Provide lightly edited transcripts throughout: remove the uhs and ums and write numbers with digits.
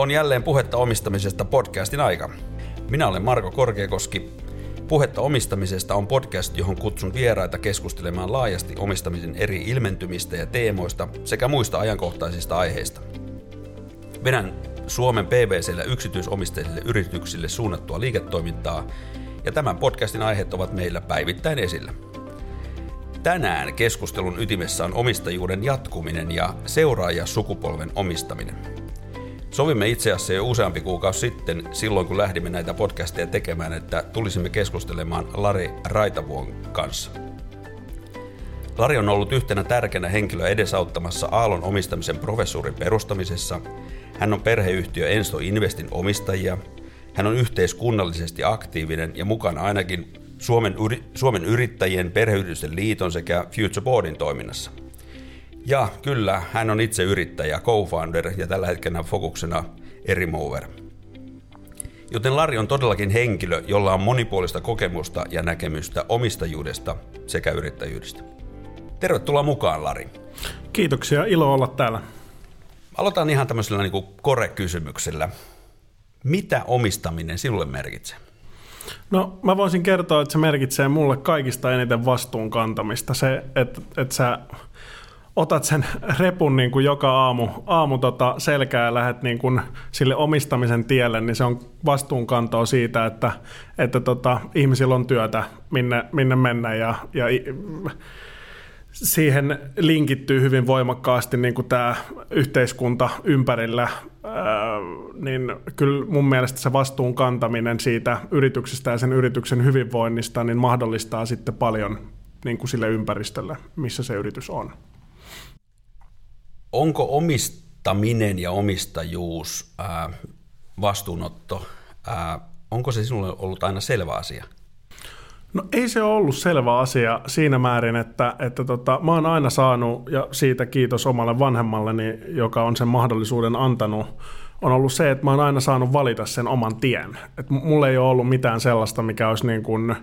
On jälleen Puhetta omistamisesta podcastin aika. Minä olen Marko Korkeakoski. Puhetta omistamisesta on podcast, johon kutsun vieraita keskustelemaan laajasti omistamisen eri ilmentymistä ja teemoista sekä muista ajankohtaisista aiheista. Vedän Suomen PVC:llä yksityisomisteisille yrityksille suunnattua liiketoimintaa ja tämän podcastin aiheet ovat meillä päivittäin esillä. Tänään keskustelun ytimessä on omistajuuden jatkuminen ja seuraajasukupolven omistaminen. Sovimme itse asiassa jo useampi kuukausi sitten, silloin kun lähdimme näitä podcasteja tekemään, että tulisimme keskustelemaan Lari Raitavuon kanssa. Lari on ollut yhtenä tärkeänä henkilöä edesauttamassa Aallon omistamisen professuurin perustamisessa. Hän on perheyhtiö Ensto Investin omistajia. Hän on yhteiskunnallisesti aktiivinen ja mukana ainakin Suomen yrittäjien, perheyritysten liiton sekä Future Boardin toiminnassa. Ja kyllä, hän on itse yrittäjä, co-founder ja tällä hetkellä fokuksena Erimover. Joten Lari on todellakin henkilö, jolla on monipuolista kokemusta ja näkemystä omistajuudesta sekä yrittäjyydestä. Tervetuloa mukaan, Lari. Kiitoksia, ilo olla täällä. Aloitan ihan tämmöisellä niin kuin kore-kysymyksellä. Mitä omistaminen sinulle merkitsee? No, mä voisin kertoa, että se merkitsee mulle kaikista eniten vastuun kantamista. Se, että sä otat sen repun niin kuin joka aamu selkää ja lähdet niin kuin sille omistamisen tielle, niin se on vastuunkantoa siitä, että ihmisillä on työtä, minne mennä ja siihen linkittyy hyvin voimakkaasti niin kuin tämä yhteiskunta ympärillä, niin kyllä mun mielestä se vastuun kantaminen siitä yrityksestä ja sen yrityksen hyvinvoinnista niin mahdollistaa sitten paljon niin kuin sille ympäristölle, missä se yritys on. Onko omistaminen ja omistajuus, vastuunotto, onko se sinulle ollut aina selvä asia? No ei se ole ollut selvä asia siinä määrin, että mä oon aina saanut, ja siitä kiitos omalle vanhemmalleni, joka on sen mahdollisuuden antanut, on ollut se, että mä oon aina saanut valita sen oman tien. Et mulla ei ole ollut mitään sellaista, mikä olisi niin kuin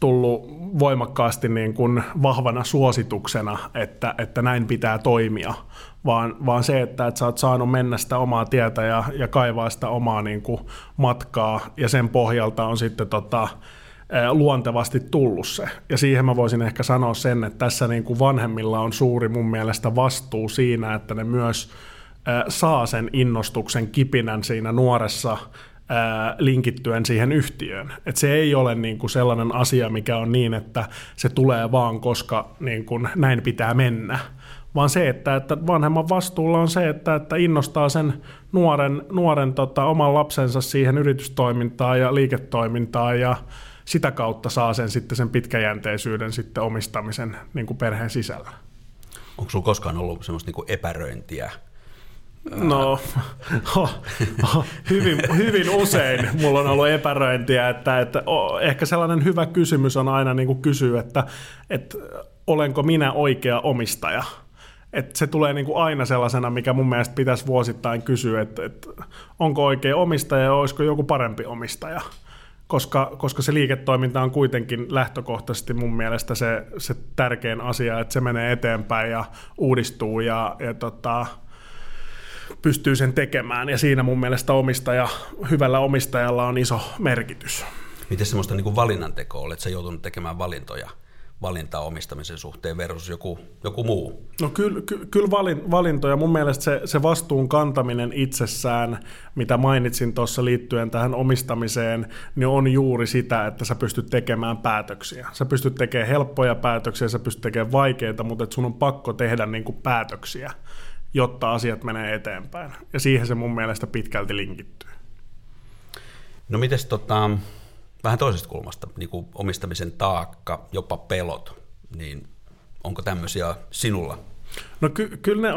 tullut voimakkaasti niin kuin vahvana suosituksena, että näin pitää toimia, vaan se, että sä oot saanut mennä sitä omaa tietä ja kaivaa sitä omaa niin kuin matkaa, ja sen pohjalta on sitten luontevasti tullut se. Ja siihen mä voisin ehkä sanoa sen, että tässä niin kuin vanhemmilla on suuri mun mielestä vastuu siinä, että ne myös saa sen innostuksen kipinän siinä nuoressa linkittyen siihen yhtiöön. Et se ei ole niin kuin sellainen asia, mikä on niin, että se tulee vaan, koska niin kuin näin pitää mennä. Vaan se, että vanhemman vastuulla on se, että innostaa sen nuoren oman lapsensa siihen yritystoimintaan ja liiketoimintaan ja sitä kautta saa sen pitkäjänteisyyden sitten omistamisen niin kuin perheen sisällä. Onko sinulla koskaan ollut semmoista niin kuin epäröintiä? No, hyvin usein mulla on ollut epäröintiä. Että ehkä sellainen hyvä kysymys on aina niin kuin kysyä, että olenko minä oikea omistaja? Että se tulee niin kuin aina sellaisena, mikä mun mielestä pitäisi vuosittain kysyä, että onko oikea omistaja ja olisiko joku parempi omistaja? Koska se liiketoiminta on kuitenkin lähtökohtaisesti mun mielestä se tärkein asia, että se menee eteenpäin ja uudistuu ja pystyy sen tekemään. Ja siinä mun mielestä hyvällä omistajalla on iso merkitys. Miten semmoista niin kuin valinnantekoa, oletko sä joutunut tekemään valintaa omistamisen suhteen versus joku muu? No kyllä valintoja. Mun mielestä se vastuun kantaminen itsessään, mitä mainitsin tuossa liittyen tähän omistamiseen, niin on juuri sitä, että sä pystyt tekemään päätöksiä. Sä pystyt tekemään helppoja päätöksiä, sä pystyt tekemään vaikeita, mutta sun on pakko tehdä niin kuin päätöksiä, jotta asiat menee eteenpäin. Ja siihen se mun mielestä pitkälti linkittyy. No mites vähän toisesta kulmasta, niin kuin omistamisen taakka, jopa pelot, niin onko tämmöisiä sinulla? No kyllä ne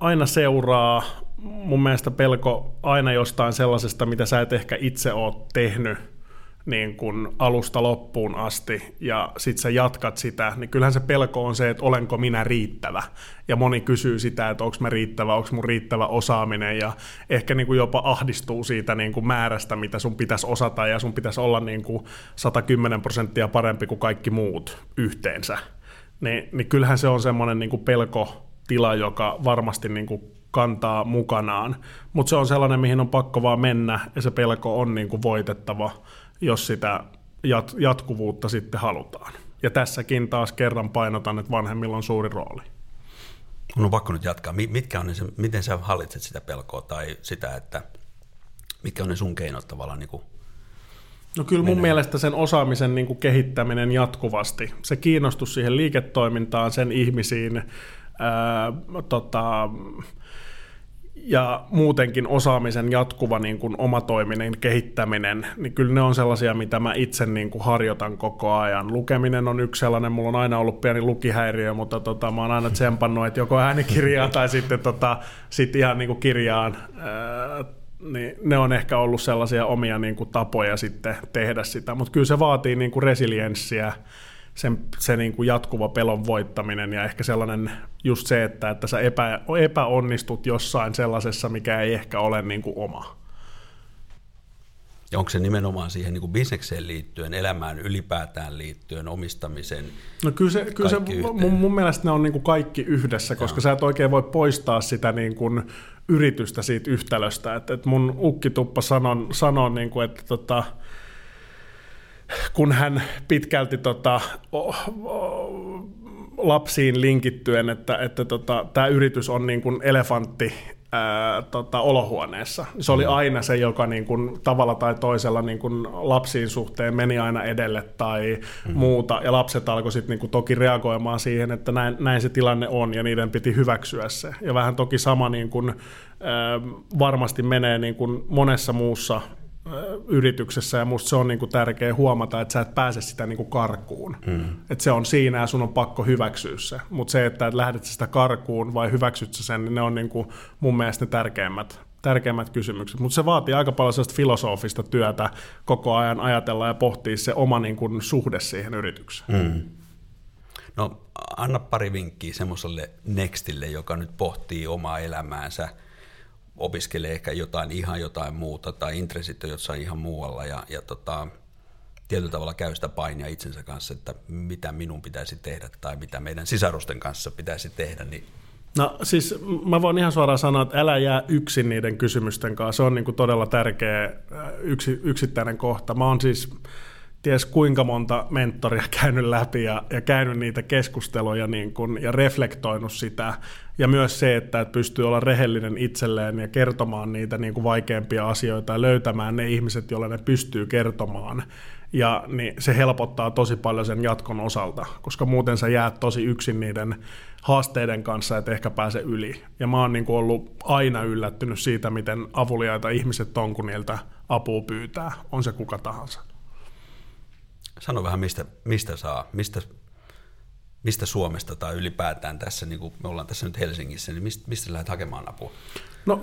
aina seuraa. Mun mielestä pelko aina jostain sellaisesta, mitä sä et ehkä itse ole tehnyt niin kun alusta loppuun asti ja sit sä jatkat sitä, niin kyllähän se pelko on se, että olenko minä riittävä. Ja moni kysyy sitä, että onko mä riittävä, onko mun riittävä osaaminen ja ehkä niin kuin jopa ahdistuu siitä niin kuin määrästä, mitä sun pitäisi osata ja sun pitäisi olla niin kuin 110% parempi kuin kaikki muut yhteensä. Niin kyllähän se on semmoinen niin kuin pelkotila, joka varmasti niin kuin kantaa mukanaan, mutta se on sellainen, mihin on pakko vaan mennä, ja se pelko on niin kuin voitettava, jos sitä jatkuvuutta sitten halutaan. Ja tässäkin taas kerran painotan, että vanhemmilla on suuri rooli. No pakko nyt jatkaa. Mitkä on ne, miten sä hallitset sitä pelkoa tai sitä, että mitkä on ne sun keinot tavallaan niin kuin? No kyllä mun mielestä sen osaamisen niin kuin kehittäminen jatkuvasti, se kiinnostus siihen liiketoimintaan, sen ihmisiin ja muutenkin osaamisen jatkuva niin kuin omatoiminen kehittäminen, niin kyllä ne on sellaisia, mitä mä itse niin kuin harjoitan koko ajan. Lukeminen on yksi sellainen, mulla on aina ollut pieni lukihäiriö, mutta mä oon aina tsempannut, että joko äänikirjaa tai sitten sit ihan niin kuin kirjaan. Niin ne on ehkä ollut sellaisia omia niin kuin tapoja sitten tehdä sitä, mutta kyllä se vaatii niin kuin resilienssiä, se niin kuin jatkuva pelon voittaminen ja ehkä sellainen just se, että sä epäonnistut jossain sellaisessa, mikä ei ehkä ole niin kuin oma. Ja onko se nimenomaan siihen niin kuin bisnekseen liittyen, elämään ylipäätään liittyen, omistamiseen? No kyllä se mun mielestä ne on niin kuin kaikki yhdessä, koska sä et oikein voi poistaa sitä niin kuin yritystä siitä yhtälöstä. Et mun ukkituppa sanoo niin kuin, että kun hän pitkälti lapsiin linkittyen, että tämä yritys on niin kuin elefantti, olohuoneessa. Se oli aina se, joka niin kuin, tavalla tai toisella niin kuin, lapsiin suhteen meni aina edelle tai muuta, ja lapset alkoi sitten niin kuin, toki reagoimaan siihen, että näin se tilanne on, ja niiden piti hyväksyä se. Ja vähän toki sama niin kuin, varmasti menee niin kuin, monessa muussa yrityksessä, ja musta se on niin kuin, tärkeä huomata, että sä et pääse sitä niin kuin, karkuun. Että se on siinä, ja sun on pakko hyväksyä se. Mutta se, että et lähdet sitä karkuun vai hyväksyt sä sen, niin ne on niin kuin, mun mielestä ne tärkeimmät kysymykset. Mutta se vaatii aika paljon sellaista filosofista työtä koko ajan ajatella ja pohtia se oma niin kuin, suhde siihen yritykseen. No anna pari vinkkiä semmoiselle nextille, joka nyt pohtii omaa elämäänsä, opiskelee ehkä jotain muuta tai intressit on jossain ihan muualla ja tietyllä tavalla käy sitä painia itsensä kanssa, että mitä minun pitäisi tehdä tai mitä meidän sisarusten kanssa pitäisi tehdä. Niin. No siis mä voin ihan suoraan sanoa, että älä jää yksin niiden kysymysten kanssa. Se on niin kuin todella tärkeä yksittäinen kohta. Mä oon siis ties kuinka monta mentoria käynyt läpi ja käynyt niitä keskusteluja niin kun, ja reflektoinut sitä. Ja myös se, että pystyy olla rehellinen itselleen ja kertomaan niitä niin kun vaikeampia asioita ja löytämään ne ihmiset, joille ne pystyy kertomaan. Ja niin se helpottaa tosi paljon sen jatkon osalta, koska muuten sä jäät tosi yksin niiden haasteiden kanssa, et ehkä pääse yli. Ja mä oon niin kun ollut aina yllättynyt siitä, miten avuliaita ihmiset on, kun niiltä apua pyytää, on se kuka tahansa. Sano vähän, mistä Suomesta tai ylipäätään tässä, niin kuin me ollaan tässä nyt Helsingissä, niin mistä lähdet hakemaan apua? No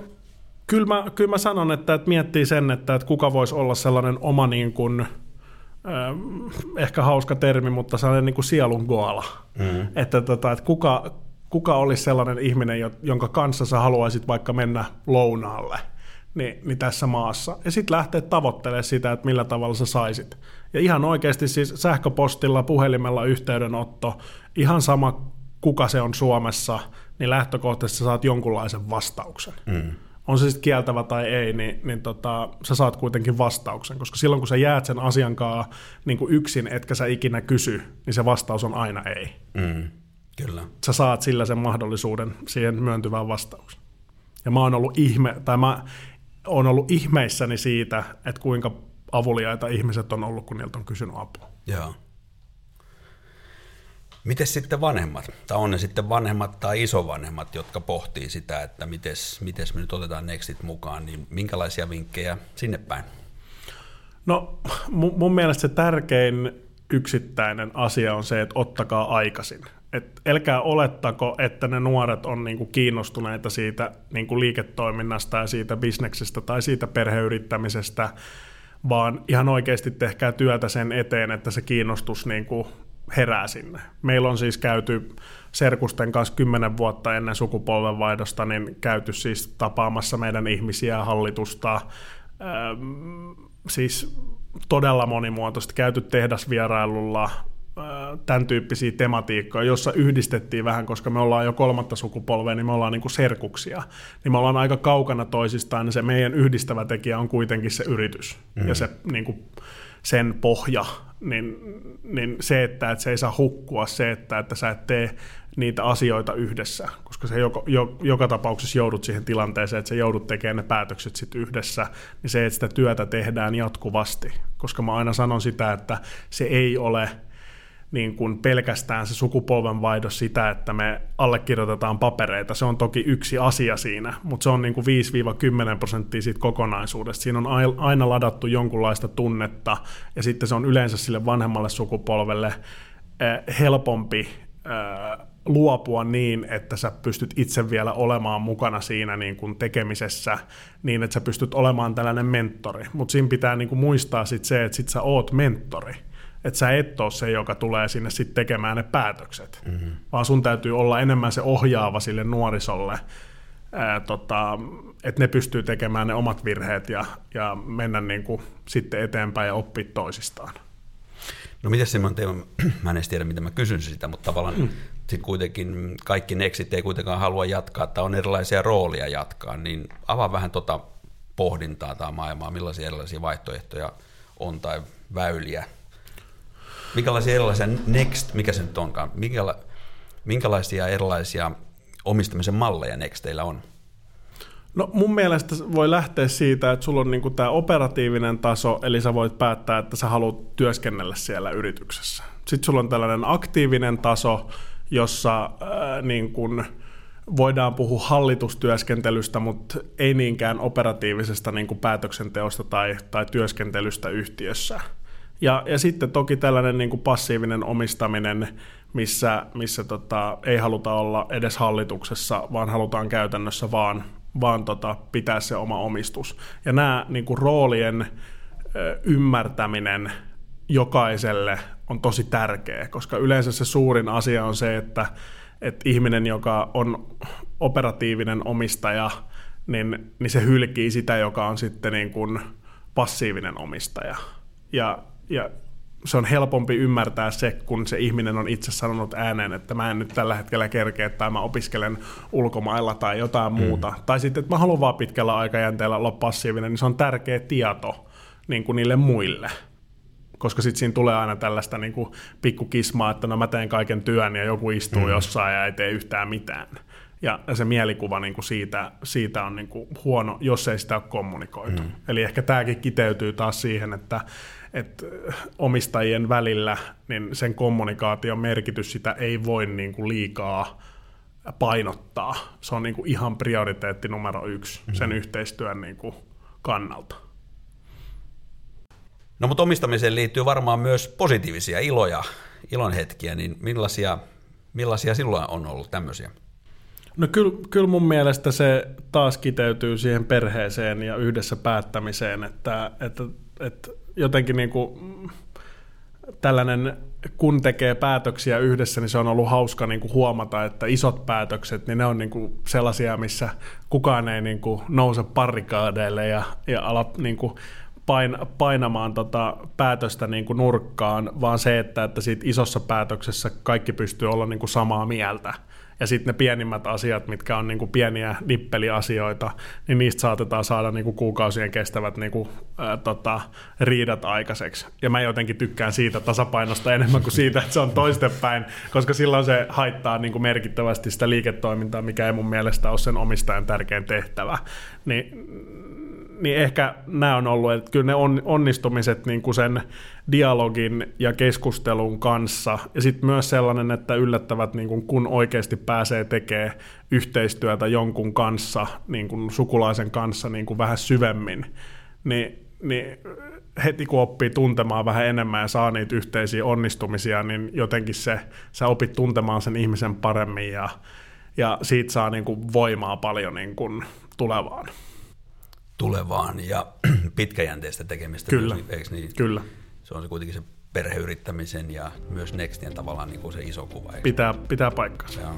kyllä mä sanon, että miettii sen, että kuka voisi olla sellainen oma, niin kuin, ehkä hauska termi, mutta sellainen niin kuin sielun koala. Että kuka olisi sellainen ihminen, jonka kanssa sä haluaisit vaikka mennä lounaalle. Niin tässä maassa. Ja sitten lähtee tavoittelemaan sitä, että millä tavalla sä saisit. Ja ihan oikeasti siis sähköpostilla, puhelimella yhteydenotto, ihan sama kuka se on Suomessa, niin lähtökohtaisesti sä saat jonkunlaisen vastauksen. On se sitten kieltävä tai ei, niin sä saat kuitenkin vastauksen, koska silloin kun sä jäät sen asiankaan niin yksin, etkä sä ikinä kysy, niin se vastaus on aina ei. Kyllä. Sä saat sillä sen mahdollisuuden siihen myöntyvään vastaukseen. Ja mä oon ollut on ollut ihmeissäni siitä, että kuinka avuliaita ihmiset on ollut, kun niiltä on kysynyt apua. Joo. Mites sitten vanhemmat? Tai on ne sitten vanhemmat tai isovanhemmat, jotka pohtii sitä, että mites me nyt otetaan nextit mukaan, niin minkälaisia vinkkejä sinne päin? No mun mielestä se tärkein yksittäinen asia on se, että ottakaa aikaisin. Älkää olettako, että ne nuoret on niinku kiinnostuneita siitä niinku liiketoiminnasta ja siitä bisneksestä tai siitä perheyrittämisestä, vaan ihan oikeasti tehkää työtä sen eteen, että se kiinnostus niinku herää sinne. Meillä on siis käyty serkusten kanssa 10 vuotta ennen sukupolvenvaihdosta, niin käyty siis tapaamassa meidän ihmisiä ja hallitusta, siis todella monimuotoisesti käyty tehdasvierailulla, tämän tyyppisiä tematiikkoja, jossa yhdistettiin vähän, koska me ollaan jo kolmatta sukupolvea, niin me ollaan niin kuin serkuksia. Niin me ollaan aika kaukana toisistaan, niin se meidän yhdistävä tekijä on kuitenkin se yritys ja se, niin kuin, sen pohja. Niin se, että se ei saa hukkua, se, että sä et tee niitä asioita yhdessä, koska se joka tapauksessa joudut siihen tilanteeseen, että sä joudut tekemään ne päätökset sit yhdessä, niin se, että sitä työtä tehdään jatkuvasti. Koska mä aina sanon sitä, että se ei ole niin kuin pelkästään se sukupolvenvaihdos sitä, että me allekirjoitetaan papereita. Se on toki yksi asia siinä, mutta se on niin kuin 5-10% siitä kokonaisuudesta. Siinä on aina ladattu jonkunlaista tunnetta, ja sitten se on yleensä sille vanhemmalle sukupolvelle helpompi luopua niin, että sä pystyt itse vielä olemaan mukana siinä niin kuin tekemisessä, niin että sä pystyt olemaan tällainen mentori. Mutta siinä pitää niin kuin muistaa sit se, että sit sä oot mentori. Että sä et ole se, joka tulee sinne sit tekemään ne päätökset, vaan sun täytyy olla enemmän se ohjaava sille nuorisolle, että ne pystyy tekemään ne omat virheet ja mennä niin kuin sitten eteenpäin ja oppia toisistaan. No mitäs semmoinen teema, mä en edes tiedä, mitä mä kysyn sitä, mutta tavallaan sitten kuitenkin kaikki nexit ei kuitenkaan halua jatkaa, tai on erilaisia roolia jatkaa, niin avaa vähän tota pohdintaa tai maailmaa, millaisia erilaisia vaihtoehtoja on tai väyliä. Minkälaisia erilaisia next, mikä se nyt onkaan, minkälaisia erilaisia omistamisen malleja nexteillä on? No mun mielestä voi lähteä siitä, että sulla on niinku tämä operatiivinen taso, eli sä voit päättää, että sä haluat työskennellä siellä yrityksessä. Sitten sulla on tällainen aktiivinen taso, jossa voidaan puhua hallitustyöskentelystä, mutta ei niinkään operatiivisesta niinku päätöksenteosta tai työskentelystä yhtiössä. Ja sitten toki tällainen niin kuin passiivinen omistaminen, missä ei haluta olla edes hallituksessa, vaan halutaan käytännössä vaan pitää se oma omistus. Ja nämä niin kuin roolien ymmärtäminen jokaiselle on tosi tärkeä, koska yleensä se suurin asia on se, että ihminen, joka on operatiivinen omistaja, niin se hylkii sitä, joka on sitten niin kuin passiivinen omistaja. Ja se on helpompi ymmärtää se, kun se ihminen on itse sanonut ääneen, että mä en nyt tällä hetkellä kerkeä, tai mä opiskelen ulkomailla tai jotain muuta. Tai sitten, että mä haluan vaan pitkällä aikajänteellä olla passiivinen, niin se on tärkeä tieto niin kuin niille muille. Koska sitten siinä tulee aina tällaista niin kuin pikkukismaa, että no mä teen kaiken työn ja joku istuu jossain ja ei tee yhtään mitään. Ja se mielikuva niin kuin siitä on niin kuin huono, jos ei sitä ole kommunikoitu. Eli ehkä tämäkin kiteytyy taas siihen, että omistajien välillä niin sen kommunikaation merkitys, sitä ei voi niin kuin liikaa painottaa. Se on niin kuin ihan prioriteetti numero 1 sen yhteistyön niin kuin kannalta. No mutta omistamiseen liittyy varmaan myös positiivisia ilonhetkiä, niin millaisia silloin on ollut tämmöisiä? No kyllä mun mielestä se taas kiteytyy siihen perheeseen ja yhdessä päättämiseen, että jotenkin niin kuin tällainen, kun tekee päätöksiä yhdessä, niin se on ollut hauska niin kuin huomata, että isot päätökset, niin ne on niin kuin sellaisia, missä kukaan ei niin kuin nouse barrikaadeille ja ala niin kuin painamaan päätöstä niin kuin nurkkaan, vaan se, että siitä isossa päätöksessä kaikki pystyy olla niin kuin samaa mieltä. Ja sitten ne pienimmät asiat, mitkä on niinku pieniä nippeliasioita, niin niistä saatetaan saada niinku kuukausien kestävät niinku, riidat aikaiseksi. Ja mä jotenkin tykkään siitä tasapainosta enemmän kuin siitä, että se on toistepäin, koska silloin se haittaa niinku merkittävästi sitä liiketoimintaa, mikä ei mun mielestä ole sen omistajan tärkein tehtävä. Niin ehkä nämä on ollut, että kyllä ne onnistumiset niin kuin sen dialogin ja keskustelun kanssa, ja sitten myös sellainen, että yllättävät, niin kuin, kun oikeasti pääsee tekemään yhteistyötä jonkun kanssa, niin kuin sukulaisen kanssa niin kuin vähän syvemmin, niin heti kun oppii tuntemaan vähän enemmän ja saa niitä yhteisiä onnistumisia, niin jotenkin sä opit tuntemaan sen ihmisen paremmin, ja siitä saa niin kuin voimaa paljon niin kuin tulevaan ja pitkäjänteistä tekemistä. Kyllä. Se on se kuitenkin se perheyrittämisen ja myös nextien tavallaan niin kuin se iso kuva. Pitää paikkansa. Joo.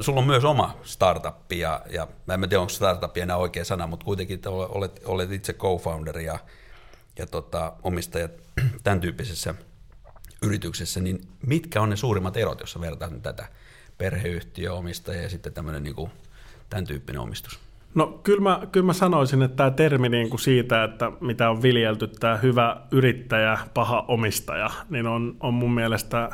Sulla on myös oma startup ja mä en tiedä, onko startup enää oikea sana, mutta kuitenkin olet itse co-founder ja omistajat tämän tyyppisessä yrityksessä, niin mitkä on ne suurimmat erot, jos vertaan tätä perheyhtiöomistajaa ja sitten tämmöinen niin kuin tämän tyyppinen omistus? No kyllä mä sanoisin, että tämä termi niin kuin siitä, että mitä on viljelty, tämä hyvä yrittäjä, paha omistaja, niin on mun mielestä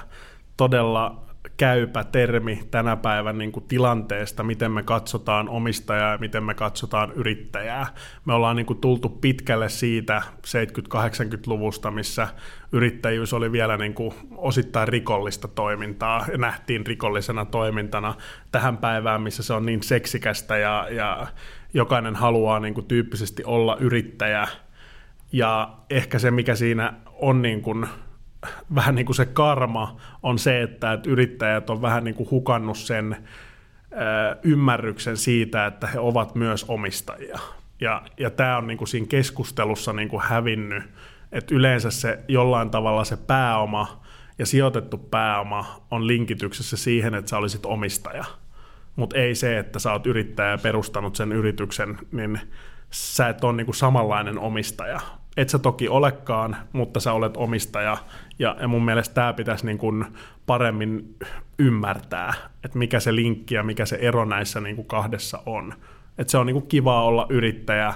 todella käypä termi tänä päivän niin kuin tilanteesta, miten me katsotaan omistajaa ja miten me katsotaan yrittäjää. Me ollaan niin kuin tultu pitkälle siitä 70-80-luvusta, missä yrittäjyys oli vielä niin kuin osittain rikollista toimintaa ja nähtiin rikollisena toimintana tähän päivään, missä se on niin seksikästä ja jokainen haluaa niin kuin tyyppisesti olla yrittäjä. Ja ehkä se, mikä siinä on niin kuin vähän niin kuin se karma on se, että yrittäjät on vähän niin kuin hukannut sen ymmärryksen siitä, että he ovat myös omistajia. Ja tämä on niin kuin siinä keskustelussa niin kuin hävinnyt, että yleensä se jollain tavalla se pääoma ja sijoitettu pääoma on linkityksessä siihen, että sä olisit omistaja. Mutta ei se, että sä oot yrittäjä ja perustanut sen yrityksen, niin sä et ole niin kuin samanlainen omistaja. Et sä toki olekaan, mutta sä olet omistaja, ja mun mielestä tämä pitäisi niin kuin paremmin ymmärtää, että mikä se linkki ja mikä se ero näissä niin kuin kahdessa on. Et se on niin kuin kivaa olla yrittäjä,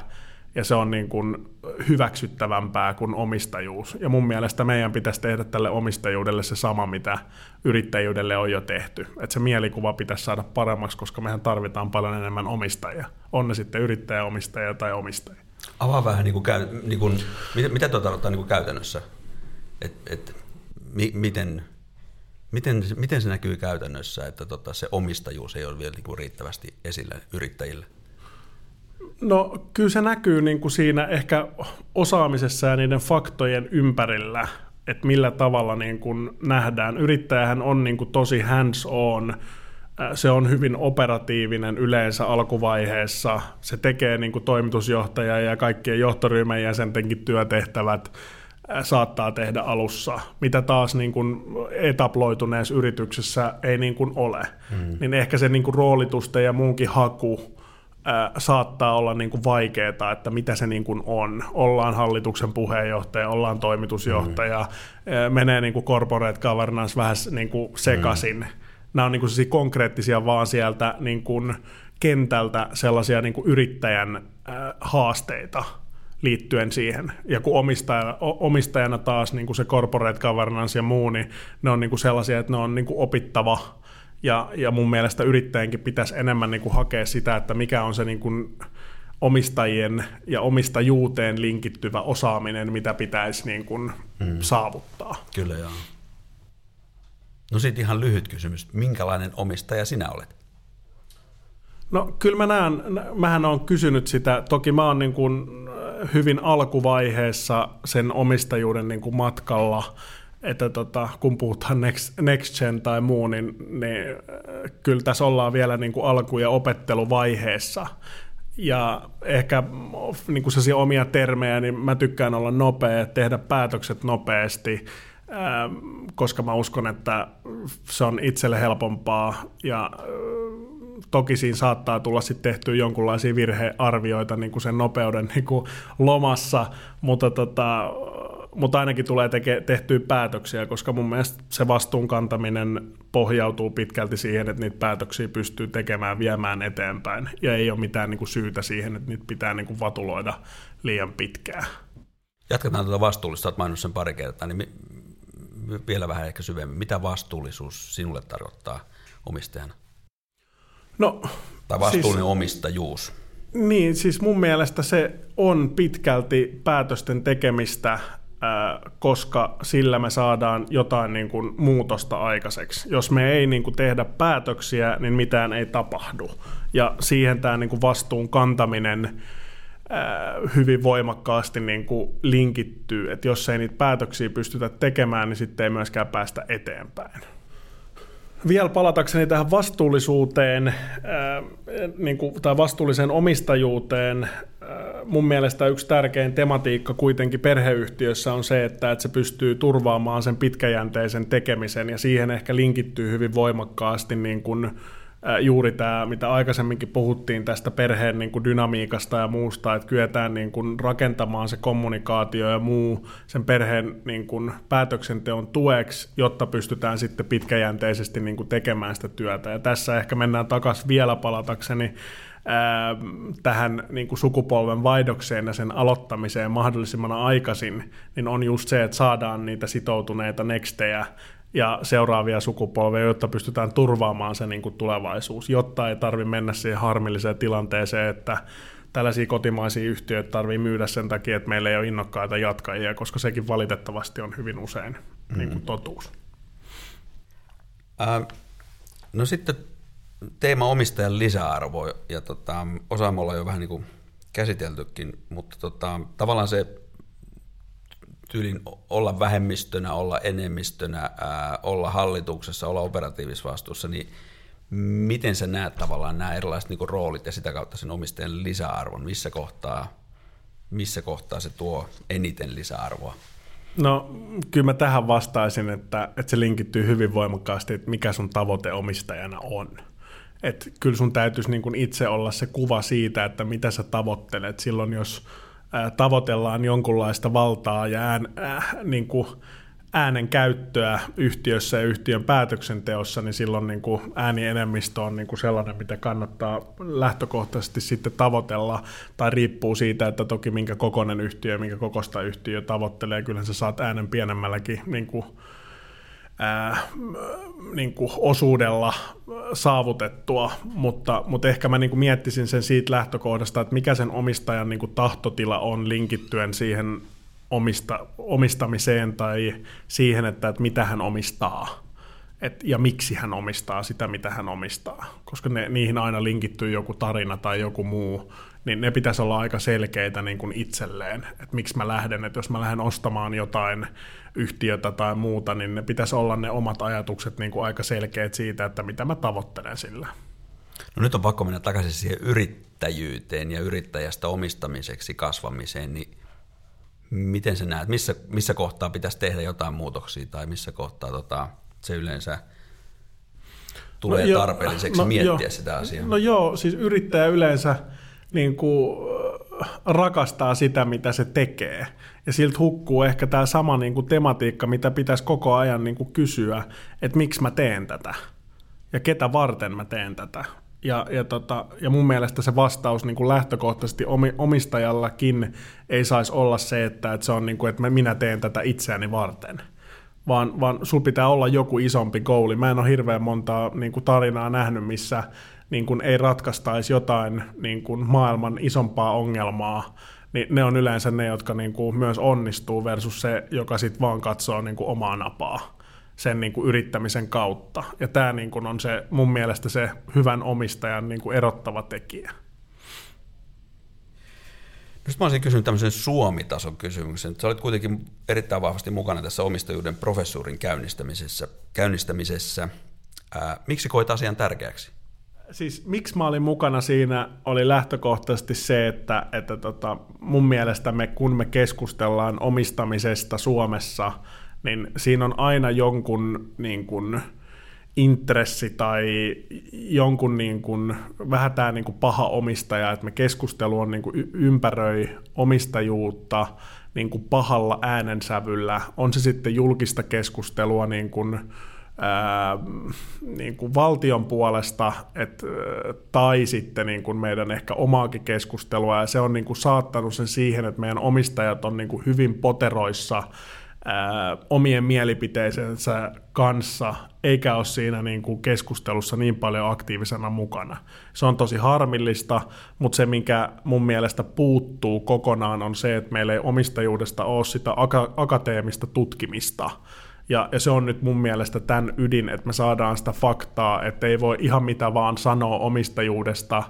ja se on niin kuin hyväksyttävämpää kuin omistajuus. Ja mun mielestä meidän pitäisi tehdä tälle omistajuudelle se sama, mitä yrittäjyydelle on jo tehty. Et se mielikuva pitäisi saada paremmaksi, koska mehän tarvitaan paljon enemmän omistajia. On ne sitten yrittäjä, omistaja tai omistaja. Avaa vähän, mitä tuo tarkoittaa niin kuin käytännössä, miten se näkyy käytännössä, että se omistajuus ei ole vielä niin kuin riittävästi esillä yrittäjille? No kyllä se näkyy niin kuin siinä ehkä osaamisessa ja niiden faktojen ympärillä, että millä tavalla niin kuin nähdään. Yrittäjähän on niin kuin tosi hands on. Se on hyvin operatiivinen yleensä alkuvaiheessa. Se tekee niin kuin toimitusjohtajan ja kaikkien johtoryhmän jäsentenkin työtehtävät saattaa tehdä alussa, mitä taas niin kuin etaploituneessa yrityksessä ei niin kuin ole. Niin ehkä se niin kuin roolitusten ja muunkin haku saattaa olla niin kuin vaikeaa, että mitä se niin kuin on. Ollaan hallituksen puheenjohtaja, ollaan toimitusjohtaja, menee niin kuin corporate governance vähän niin kuin sekaisin. Nämä on niin kuin sellaisia konkreettisia vaan sieltä niin kuin kentältä sellaisia niin kuin yrittäjän haasteita liittyen siihen. Ja kun omistajana taas niin kuin se corporate governance ja muu, niin ne on niin kuin sellaisia, että ne on niin kuin opittava. Ja mun mielestä yrittäjänkin pitäisi enemmän niin kuin hakea sitä, että mikä on se niin kuin omistajien ja omistajuuteen linkittyvä osaaminen, mitä pitäisi niin kuin saavuttaa. Kyllä joo. No sitten ihan lyhyt kysymys. Minkälainen omistaja sinä olet? No kyllä mä näen, mähän olen kysynyt sitä. Toki mä oon niin kuin hyvin alkuvaiheessa sen omistajuuden niin kuin matkalla, että kun puhutaan next gen tai muu, niin kyllä tässä ollaan vielä niin kuin alku- ja opetteluvaiheessa. Ja ehkä niin kuin sellaisia omia termejä, niin mä tykkään olla nopea, tehdä päätökset nopeasti, koska mä uskon, että se on itselle helpompaa ja toki siinä saattaa tulla sitten tehtyä jonkinlaisia virhearvioita niin kuin sen nopeuden niin kuin lomassa, mutta ainakin tulee tehtyä päätöksiä, koska mun mielestä se vastuunkantaminen pohjautuu pitkälti siihen, että niitä päätöksiä pystyy tekemään, viemään eteenpäin ja ei ole mitään niin kuin syytä siihen, että niitä pitää niin kuin vatuloida liian pitkään. Jatketaan tuota vastuullista, olet maininnut sen pari kertaa, niin vielä vähän ehkä syvemmin. Mitä vastuullisuus sinulle tarkoittaa omistajana? No, tai vastuullinen siis, omistajuus. Niin, siis mun mielestä se on pitkälti päätösten tekemistä, koska sillä me saadaan jotain niin kuin muutosta aikaiseksi. Jos me ei niin kuin tehdä päätöksiä, niin mitään ei tapahdu. Ja siihen tämä niin kuin vastuun kantaminen hyvin voimakkaasti niin kuin linkittyy, että jos ei niitä päätöksiä pystytä tekemään, niin sitten ei myöskään päästä eteenpäin. Vielä palatakseni tähän vastuullisuuteen niin kuin, tai vastuulliseen omistajuuteen, mun mielestä yksi tärkein tematiikka kuitenkin perheyhtiössä on se, että se pystyy turvaamaan sen pitkäjänteisen tekemisen ja siihen ehkä linkittyy hyvin voimakkaasti niin kuin juuri tämä, mitä aikaisemminkin puhuttiin tästä perheen niin kuin dynamiikasta ja muusta, että kyetään niin kuin rakentamaan se kommunikaatio ja muu sen perheen niin kuin päätöksenteon tueksi, jotta pystytään sitten pitkäjänteisesti niin kuin tekemään sitä työtä. Ja tässä ehkä mennään takaisin vielä palatakseni tähän niin kuin sukupolven vaihdokseen ja sen aloittamiseen mahdollisimman aikaisin, niin on just se, että saadaan niitä sitoutuneita nextejä ja seuraavia sukupolvia, jotta pystytään turvaamaan se niin kuin tulevaisuus, jotta ei tarvitse mennä siihen harmilliseen tilanteeseen, että tällaisia kotimaisia yhtiöitä tarvitsee myydä sen takia, että meillä ei ole innokkaita jatkajia, koska sekin valitettavasti on hyvin usein niin kuin totuus. No sitten teema omistajan lisäarvo, ja osaa me ollaan jo vähän niin kuin käsiteltykin, mutta tavallaan se tyylin olla vähemmistönä, olla enemmistönä, olla hallituksessa, olla operatiivisvastuussa, niin miten sä näet tavallaan nämä erilaiset niin kuin roolit ja sitä kautta sen omistajan lisäarvon? Missä kohtaa se tuo eniten lisäarvoa? No kyllä mä tähän vastaisin, että se linkittyy hyvin voimakkaasti, että mikä sun tavoite omistajana on. Että kyllä sun täytyisi niin kuin itse olla se kuva siitä, että mitä sä tavoittelet silloin, jos tavoitellaan jonkunlaista valtaa ja niin kuin äänen käyttöä yhtiössä ja yhtiön päätöksenteossa, niin silloin niin kuin äänienemmistö on niin kuin sellainen, mitä kannattaa lähtökohtaisesti sitten tavoitella, tai riippuu siitä, että toki minkä kokoinen yhtiö, minkä kokoista yhtiö tavoittelee, kyllähän sä saat äänen pienemmälläkin niin kuin osuudella saavutettua, mutta ehkä mä niin kuin miettisin sen siitä lähtökohdasta, että mikä sen omistajan niin kuin tahtotila on linkittyen siihen omistamiseen tai siihen, että mitä hän omistaa ja miksi hän omistaa sitä, mitä hän omistaa, koska niihin aina linkittyy joku tarina tai joku muu, niin ne pitäisi olla aika selkeitä niin kuin itselleen, että miksi mä lähden, että jos mä lähden ostamaan jotain yhtiötä tai muuta, niin ne pitäisi olla ne omat ajatukset niin kuin aika selkeät siitä, että mitä mä tavoittelen sillä. No nyt on pakko mennä takaisin siihen yrittäjyyteen ja yrittäjästä omistamiseksi kasvamiseen, niin miten sä näet, missä kohtaa pitäisi tehdä jotain muutoksia tai missä kohtaa se yleensä tulee tarpeelliseksi miettiä sitä asiaa? No joo, siis yrittäjä yleensä niin kuin rakastaa sitä, mitä se tekee. Ja siltä hukkuu ehkä tämä sama niin kuin tematiikka, mitä pitäisi koko ajan niin kuin kysyä, että miksi mä teen tätä ja ketä varten mä teen tätä. Ja mun mielestä se vastaus niin kuin lähtökohtaisesti omistajallakin ei saisi olla se, että se on niin kuin, että minä teen tätä itseäni varten. Vaan sulla pitää olla joku isompi goali. Mä en ole hirveän montaa niin kuin tarinaa nähnyt, missä niin kuin ei ratkaistaisi jotain niin kuin maailman isompaa ongelmaa, niin ne on yleensä ne, jotka niin kuin myös onnistuu versus se, joka sitten vaan katsoo niin kuin omaa napaa sen niin kuin yrittämisen kautta. Ja tämä niin kuin on se, mun mielestä se hyvän omistajan niin kuin erottava tekijä. No sitten mä olisin kysynyt tämmöisen Suomi-tason kysymyksen. Sä olit kuitenkin erittäin vahvasti mukana tässä omistajuuden professuurin käynnistämisessä. Miksi koit asian tärkeäksi? Siis miksi mä olin mukana siinä oli lähtökohtaisesti se, että mun mielestä kun me keskustellaan omistamisesta Suomessa, niin siinä on aina jonkun niin kuin intressi tai jonkun niin kuin, vähän tämä niin kuin paha omistaja, että me keskustelu on niin kuin ympäröi omistajuutta niin kuin pahalla äänensävyllä, on se sitten julkista keskustelua niin kuin valtion puolesta tai sitten niin kuin meidän ehkä omaakin keskustelua, ja se on niin kuin saattanut sen siihen, että meidän omistajat on niin kuin hyvin poteroissa omien mielipiteisensä kanssa, eikä ole siinä niin kuin keskustelussa niin paljon aktiivisena mukana. Se on tosi harmillista, mutta se, mikä mun mielestä puuttuu kokonaan, on se, että meillä ei omistajuudesta ole sitä akateemista tutkimista. Ja se on nyt mun mielestä tämän ydin, että me saadaan sitä faktaa, että ei voi ihan mitä vaan sanoa omistajuudesta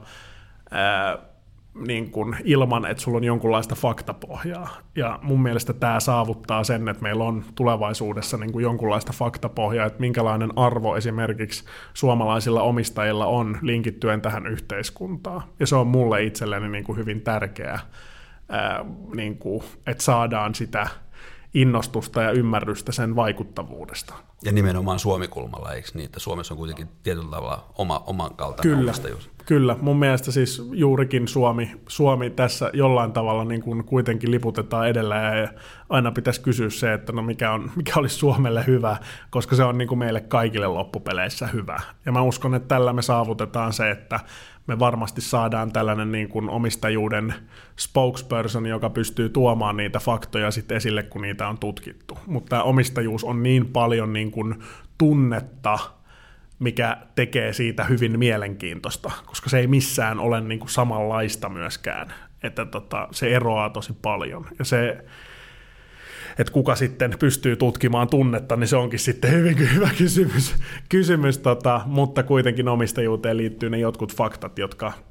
niin kuin ilman, että sulla on jonkunlaista faktapohjaa. Ja mun mielestä tämä saavuttaa sen, että meillä on tulevaisuudessa niin kuin jonkunlaista faktapohjaa, että minkälainen arvo esimerkiksi suomalaisilla omistajilla on linkittyen tähän yhteiskuntaan. Ja se on mulle itselleni niin kuin hyvin tärkeää, niin kuin, että saadaan sitä innostusta ja ymmärrystä sen vaikuttavuudesta. Ja nimenomaan Suomi-kulmalla, eikö niin, että Suomessa on kuitenkin tietyllä tavalla oman kaltainen omistajuus? Kyllä, mun mielestä siis juurikin Suomi tässä jollain tavalla niin kuin kuitenkin liputetaan edellä ja aina pitäisi kysyä se, että no mikä olisi Suomelle hyvä, koska se on niin kuin meille kaikille loppupeleissä hyvä. Ja mä uskon, että tällä me saavutetaan se, että me varmasti saadaan tällainen niin kuin omistajuuden spokesperson, joka pystyy tuomaan niitä faktoja sit esille, kun niitä on tutkittu. Mutta tämä omistajuus on niin paljon niin kuin tunnetta, mikä tekee siitä hyvin mielenkiintoista, koska se ei missään ole niin kuin samanlaista myöskään. Että se eroaa tosi paljon. Ja se, että kuka sitten pystyy tutkimaan tunnetta, niin se onkin sitten hyvin hyvä kysymys mutta kuitenkin omistajuuteen liittyy ne jotkut faktat,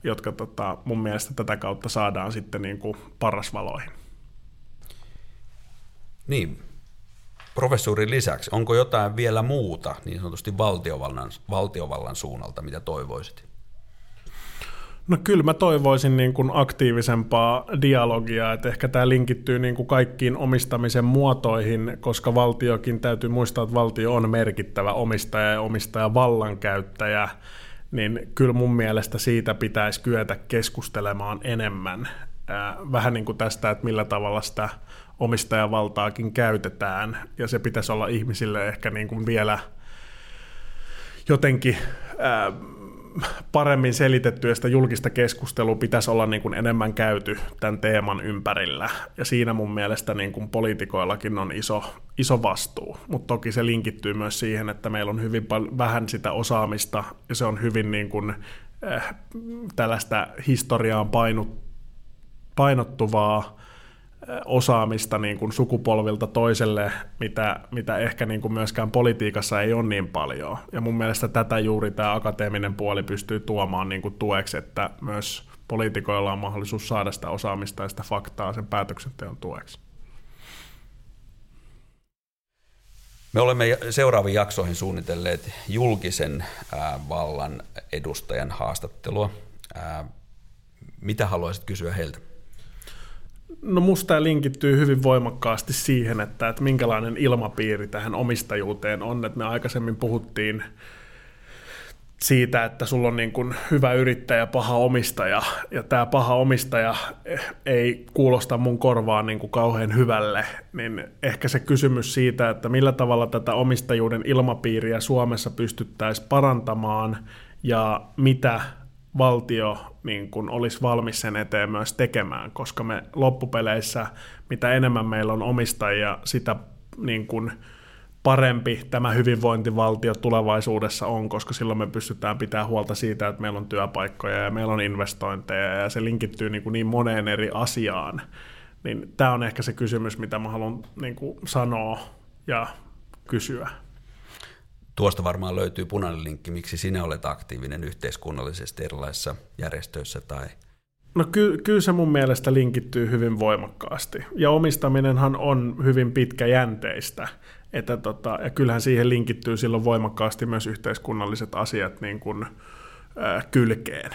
jotka mun mielestä tätä kautta saadaan sitten niin kuin parasvaloihin. Niin. Professuurin lisäksi, onko jotain vielä muuta niin sanotusti valtiovallan suunnalta, mitä toivoisit? No kyllä mä toivoisin niin kuin aktiivisempaa dialogia, että ehkä tämä linkittyy niin kuin kaikkiin omistamisen muotoihin, koska valtiokin täytyy muistaa, että valtio on merkittävä omistaja ja omistajavallankäyttäjä, niin kyllä mun mielestä siitä pitäisi kyetä keskustelemaan enemmän. Vähän niin kuin tästä, että millä tavalla sitä omistajavaltaakin käytetään, ja se pitäisi olla ihmisille ehkä niin kuin vielä jotenkin paremmin selitetty, ja sitä julkista keskustelua pitäisi olla niin kuin enemmän käyty tämän teeman ympärillä, ja siinä mun mielestä niin kuin poliitikoillakin on iso vastuu, mutta toki se linkittyy myös siihen, että meillä on hyvin vähän sitä osaamista, ja se on hyvin niin kuin tällaista historiaan painottuvaa osaamista niin kuin sukupolvilta toiselle, mitä ehkä niin kuin myöskään politiikassa ei ole niin paljon. Ja mun mielestä tätä juuri tämä akateeminen puoli pystyy tuomaan niin kuin tueksi, että myös poliitikoilla on mahdollisuus saada sitä osaamista ja sitä faktaa sen päätöksenteon tueksi. Me olemme seuraaviin jaksoihin suunnitelleet julkisen vallan edustajan haastattelua. Mitä haluaisit kysyä heiltä? No musta tämä linkittyy hyvin voimakkaasti siihen, että minkälainen ilmapiiri tähän omistajuuteen on. Että me aikaisemmin puhuttiin siitä, että sulla on niin kuin hyvä yrittäjä, paha omistaja. Ja tämä paha omistaja ei kuulosta mun korvaan niin kuin kauhean hyvälle. Niin ehkä se kysymys siitä, että millä tavalla tätä omistajuuden ilmapiiriä Suomessa pystyttäisiin parantamaan ja mitä valtio niin kun olisi valmis sen eteen myös tekemään, koska me loppupeleissä, mitä enemmän meillä on omistajia, sitä niin kun parempi tämä hyvinvointivaltio tulevaisuudessa on, koska silloin me pystytään pitämään huolta siitä, että meillä on työpaikkoja ja meillä on investointeja ja se linkittyy niin moneen eri asiaan. Niin tämä on ehkä se kysymys, mitä mä haluan niin kun sanoa ja kysyä. Tuosta varmaan löytyy punainen linkki, miksi sinä olet aktiivinen yhteiskunnallisesti erilaisissa järjestöissä tai... No kyllä se mun mielestä linkittyy hyvin voimakkaasti. Ja omistaminenhan on hyvin pitkäjänteistä. Että ja kyllähän siihen linkittyy silloin voimakkaasti myös yhteiskunnalliset asiat niin kuin, kylkeen.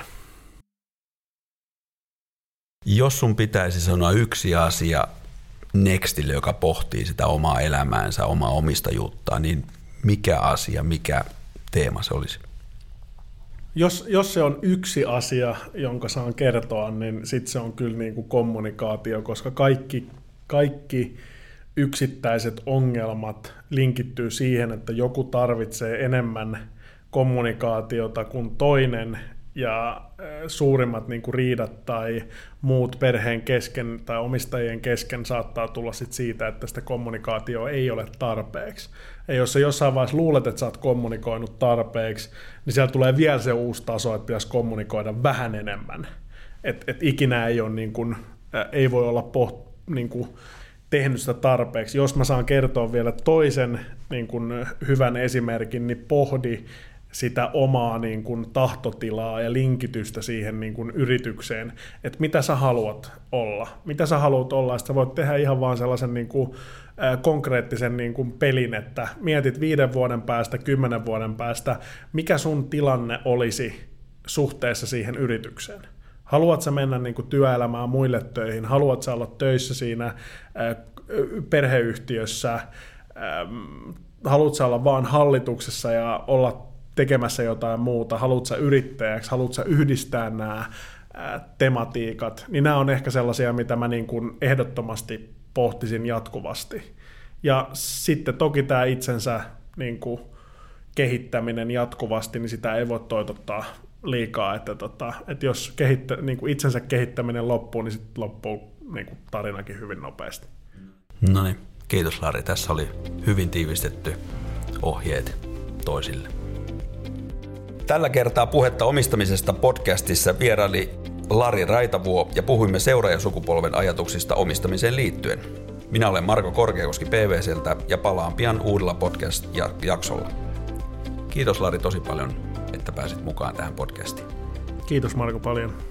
Jos sun pitäisi sanoa yksi asia Nextille, joka pohtii sitä omaa elämäänsä, omaa omistajuutta, niin... Mikä asia, mikä teema se olisi? Jos se on yksi asia, jonka saan kertoa, niin sitten se on kyllä niin kuin kommunikaatio, koska kaikki yksittäiset ongelmat linkittyy siihen, että joku tarvitsee enemmän kommunikaatiota kuin toinen ja suurimmat niin kuin riidat tai muut perheen kesken tai omistajien kesken saattaa tulla sit siitä, että sitä kommunikaatiota ei ole tarpeeksi. Ja jos sä jossain vaiheessa luulet, että sä oot kommunikoinut tarpeeksi, niin siellä tulee vielä se uusi taso, että pitäisi kommunikoida vähän enemmän. Et ikinä ei, ole niin kuin, ei voi olla niin kuin tehnyt sitä tarpeeksi. Jos mä saan kertoa vielä toisen niin kuin hyvän esimerkin, niin pohdi sitä omaa niin kuin tahtotilaa ja linkitystä siihen niin kuin yritykseen, että mitä sä haluat olla. Mitä sä haluat olla, että sä voit tehdä ihan vaan sellaisen niin kuin konkreettisen niin kuin pelin, että mietit 5 vuoden päästä, 10 vuoden päästä, mikä sun tilanne olisi suhteessa siihen yritykseen. Haluat sä mennä niin kuin työelämään muille töihin, haluat sä olla töissä siinä perheyhtiössä, haluatko sä olla vaan hallituksessa ja olla tekemässä jotain muuta, haluatko sä yrittäjäksi, haluatko sä yhdistää nämä tematiikat, niin nämä on ehkä sellaisia, mitä mä niin kuin ehdottomasti pohtisin jatkuvasti. Ja sitten toki tämä itsensä niin kuin kehittäminen jatkuvasti, niin sitä ei voi toitottaa liikaa, että jos niin kuin itsensä kehittäminen loppuu, niin sitten loppuu niin kuin tarinakin hyvin nopeasti. No niin, kiitos Lari. Tässä oli hyvin tiivistetty ohjeet toisille. Tällä kertaa Puhetta omistamisesta podcastissa vieraili Lari Raitavuo ja puhuimme seuraajasukupolven ajatuksista omistamiseen liittyen. Minä olen Marko Korkeakoski PVCltä ja palaan pian uudella podcast-jaksolla. Kiitos Lari tosi paljon, että pääsit mukaan tähän podcastiin. Kiitos Marko paljon.